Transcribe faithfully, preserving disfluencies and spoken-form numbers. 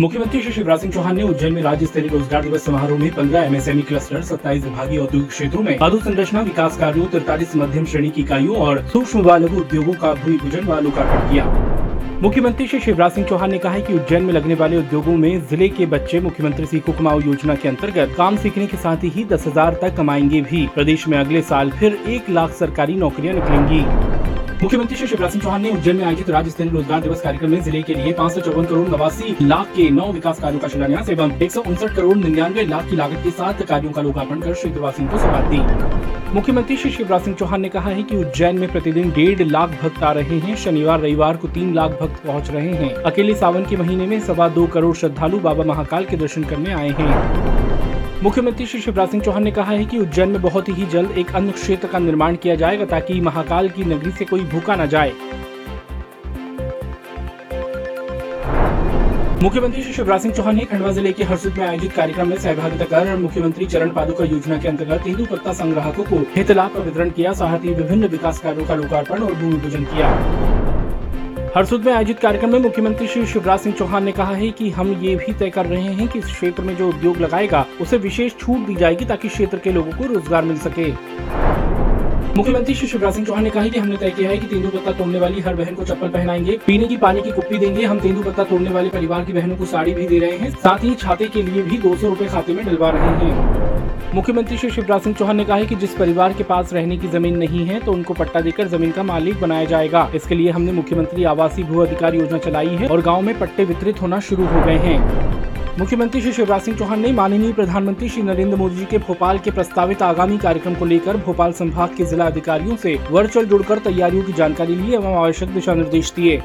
मुख्यमंत्री श्री शिवराज सिंह चौहान ने उज्जैन में राज्य स्तरीय रोजगार दिवस समारोह में पंद्रह एमएसएमई क्लस्टर, सत्ताईस विभागीय औद्योगिक क्षेत्रों में अधोसंरचना विकास कार्यों, तिरतालीस मध्यम श्रेणी की इकाइयों और सूक्ष्म व लघु उद्योगों का भूमि पूजन व लोकार्पण किया। मुख्यमंत्री श्री शिवराज सिंह चौहान ने कहा है कि उज्जैन में लगने वाले उद्योगों में जिले के बच्चे मुख्यमंत्री सीखो कमाओ योजना के अंतर्गत काम सीखने के साथ ही दस हजार तक कमाएंगे भी। प्रदेश में अगले साल फिर एक लाख सरकारी नौकरियां निकलेंगी। मुख्यमंत्री श्री शिवराज सिंह चौहान ने उज्जैन में आयोजित राज्य स्तरीय रोजगार दिवस कार्यक्रम में जिले के लिए पाँच सौ चौवन करोड़ नवासी लाख के नौ विकास कार्यों का शिलान्यास एवं एक सौ उनसठ करोड़ निन्यानवे लाख की लागत के साथ कार्यों का लोकार्पण कर क्षेत्रवासियों को सौगात दी। मुख्यमंत्री श्री शिवराज सिंह चौहान ने कहा है कि उज्जैन में प्रतिदिन डेढ़ लाख भक्त आ रहे हैं। शनिवार रविवार को तीन लाख भक्त पहुँच रहे हैं। अकेले सावन के महीने में सवा दो करोड़ श्रद्धालु बाबा महाकाल के दर्शन करने आए हैं। मुख्यमंत्री श्री शिवराज सिंह चौहान ने कहा है कि उज्जैन में बहुत ही जल्द एक अन्य क्षेत्र का निर्माण किया जाएगा ताकि महाकाल की नगरी से कोई भूखा न जाए। मुख्यमंत्री श्री शिवराज सिंह चौहान ने खंडवा जिले के हरसुद में आयोजित कार्यक्रम में सहभागिता कर मुख्यमंत्री चरण पादुका योजना के अंतर्गत तेंदू पत्ता संग्राहकों को हितलाभ का वितरण किया, साथ ही विभिन्न विकास कार्यों का लोकार्पण और भूमि पूजन किया। हरसुद में आयोजित कार्यक्रम में मुख्यमंत्री श्री शिवराज सिंह चौहान ने कहा है कि हम ये भी तय कर रहे हैं कि इस क्षेत्र में जो उद्योग लगाएगा उसे विशेष छूट दी जाएगी ताकि क्षेत्र के लोगों को रोजगार मिल सके। मुख्यमंत्री श्री शिवराज सिंह चौहान ने कहा कि हमने तय किया है कि तेंदू पत्ता तोड़ने वाली हर बहन को चप्पल पहनाएंगे, पीने की पानी की कुप्पी देंगे। हम तेंदू पत्ता तोड़ने वाले परिवार की बहनों को साड़ी भी दे रहे हैं, साथ ही छाते के लिए भी दो सौ रुपए खाते में डलवा रहे हैं। मुख्यमंत्री श्री शिवराज सिंह चौहान ने कहा है कि जिस परिवार के पास रहने की जमीन नहीं है तो उनको पट्टा देकर जमीन का मालिक बनाया जाएगा। इसके लिए हमने मुख्यमंत्री आवासीय भू अधिकार योजना चलाई है और गाँव में पट्टे वितरित होना शुरू हो गए हैं। मुख्यमंत्री श्री शिवराज सिंह चौहान ने माननीय प्रधानमंत्री श्री नरेंद्र मोदी जी के भोपाल के प्रस्तावित आगामी कार्यक्रम को लेकर भोपाल संभाग के जिला अधिकारियों से वर्चुअल जुड़कर तैयारियों की जानकारी ली एवं आवश्यक दिशा निर्देश दिए।